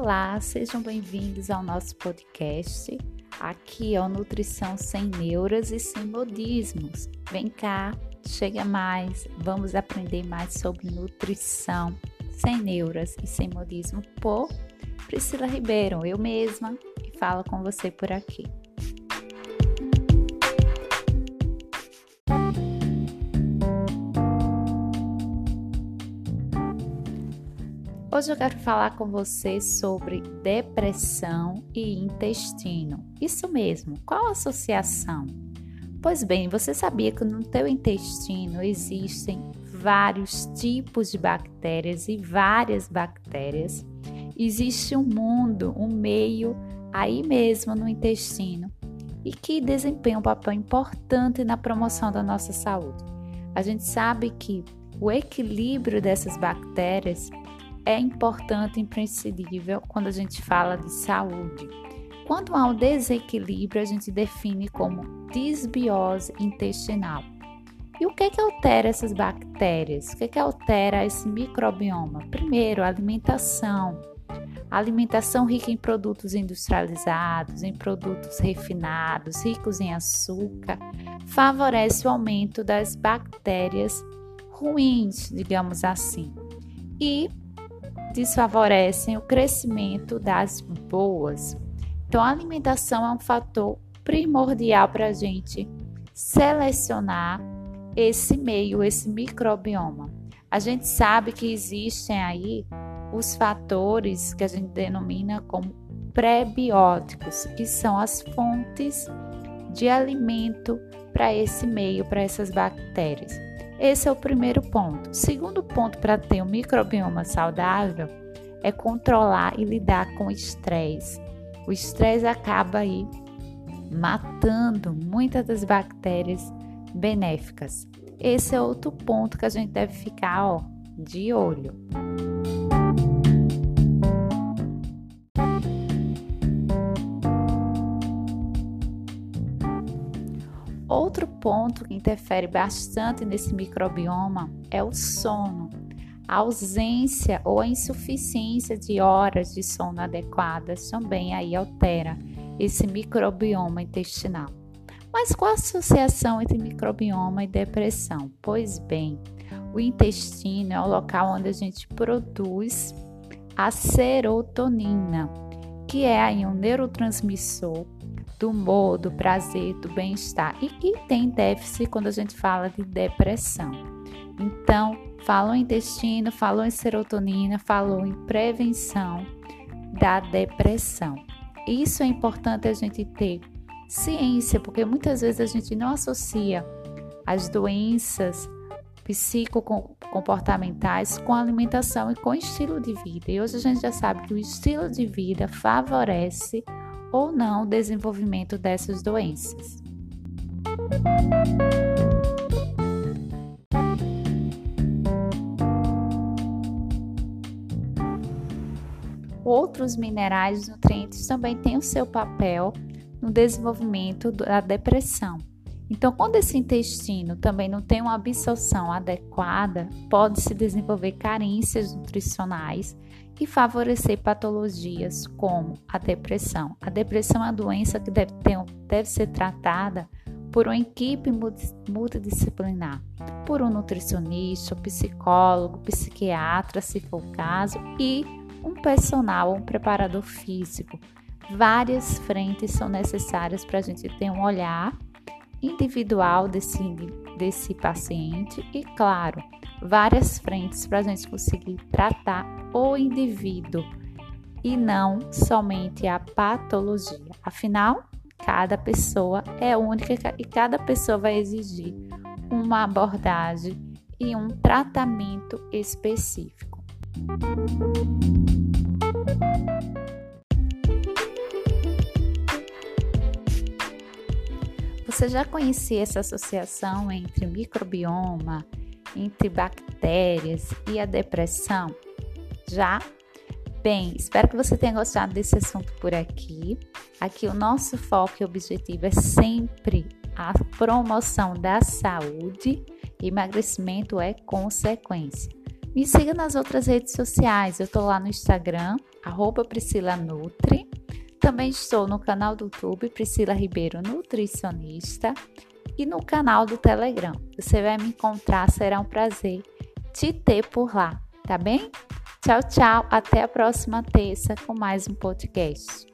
Olá, sejam bem-vindos ao nosso podcast. Aqui é o Nutrição Sem Neuras e Sem Modismos. Vem cá, chega mais, vamos aprender mais sobre nutrição sem neuras e sem modismo por Priscila Ribeiro, eu mesma, que falo com você por aqui. Hoje eu quero falar com você sobre depressão e intestino. Isso mesmo, qual a associação? Pois bem, você sabia que no teu intestino existem vários tipos de bactérias e várias bactérias? Existe um mundo, um meio aí mesmo no intestino e que desempenha um papel importante na promoção da nossa saúde. A gente sabe que o equilíbrio dessas bactérias é importante, imprescindível quando a gente fala de saúde. Quando há um desequilíbrio, a gente define como disbiose intestinal. E o que é que altera essas bactérias? O que é que altera esse microbioma? Primeiro, alimentação. Alimentação rica em produtos industrializados, em produtos refinados, ricos em açúcar, favorece o aumento das bactérias ruins, digamos assim. E desfavorecem o crescimento das boas. Então, a alimentação é um fator primordial para a gente selecionar esse meio, esse microbioma. A gente sabe que existem aí os fatores que a gente denomina como pré-bióticos, que são as fontes de alimento para esse meio, para essas bactérias. Esse é o primeiro ponto. O segundo ponto para ter um microbioma saudável é controlar e lidar com o estresse. O estresse acaba aí matando muitas das bactérias benéficas. Esse é outro ponto que a gente deve ficar de olho. Outro ponto que interfere bastante nesse microbioma é o sono. A ausência ou a insuficiência de horas de sono adequadas também aí altera esse microbioma intestinal. Mas qual a associação entre microbioma e depressão? Pois bem, o intestino é o local onde a gente produz a serotonina, que é aí um neurotransmissor do humor, do prazer, do bem-estar e que tem déficit quando a gente fala de depressão. Então, falou em intestino, falou em serotonina, falou em prevenção da depressão. Isso é importante a gente ter ciência, porque muitas vezes a gente não associa as doenças psicocomportamentais com alimentação e com estilo de vida. E hoje a gente já sabe que o estilo de vida favorece ou não o desenvolvimento dessas doenças. Outros minerais e nutrientes também têm o seu papel no desenvolvimento da depressão. Então, quando esse intestino também não tem uma absorção adequada, pode-se desenvolver carências nutricionais e favorecer patologias como a depressão. A depressão é uma doença que deve ser tratada por uma equipe multidisciplinar, por um nutricionista, psicólogo, psiquiatra, se for o caso, e um personal ou um preparador físico. Várias frentes são necessárias para a gente ter um olhar individual desse paciente e, claro, várias frentes para a gente conseguir tratar o indivíduo e não somente a patologia. Afinal, cada pessoa é única e cada pessoa vai exigir uma abordagem e um tratamento específico. Você já conhecia essa associação entre microbioma, entre bactérias e a depressão? Já? Bem, espero que você tenha gostado desse assunto por aqui. Aqui o nosso foco e objetivo é sempre a promoção da saúde. Emagrecimento é consequência. Me siga nas outras redes sociais. Eu estou lá no Instagram, @PriscilaNutri. Também estou no canal do YouTube Priscila Ribeiro Nutricionista e no canal do Telegram. Você vai me encontrar, será um prazer te ter por lá, tá bem? Tchau, tchau, até a próxima terça com mais um podcast.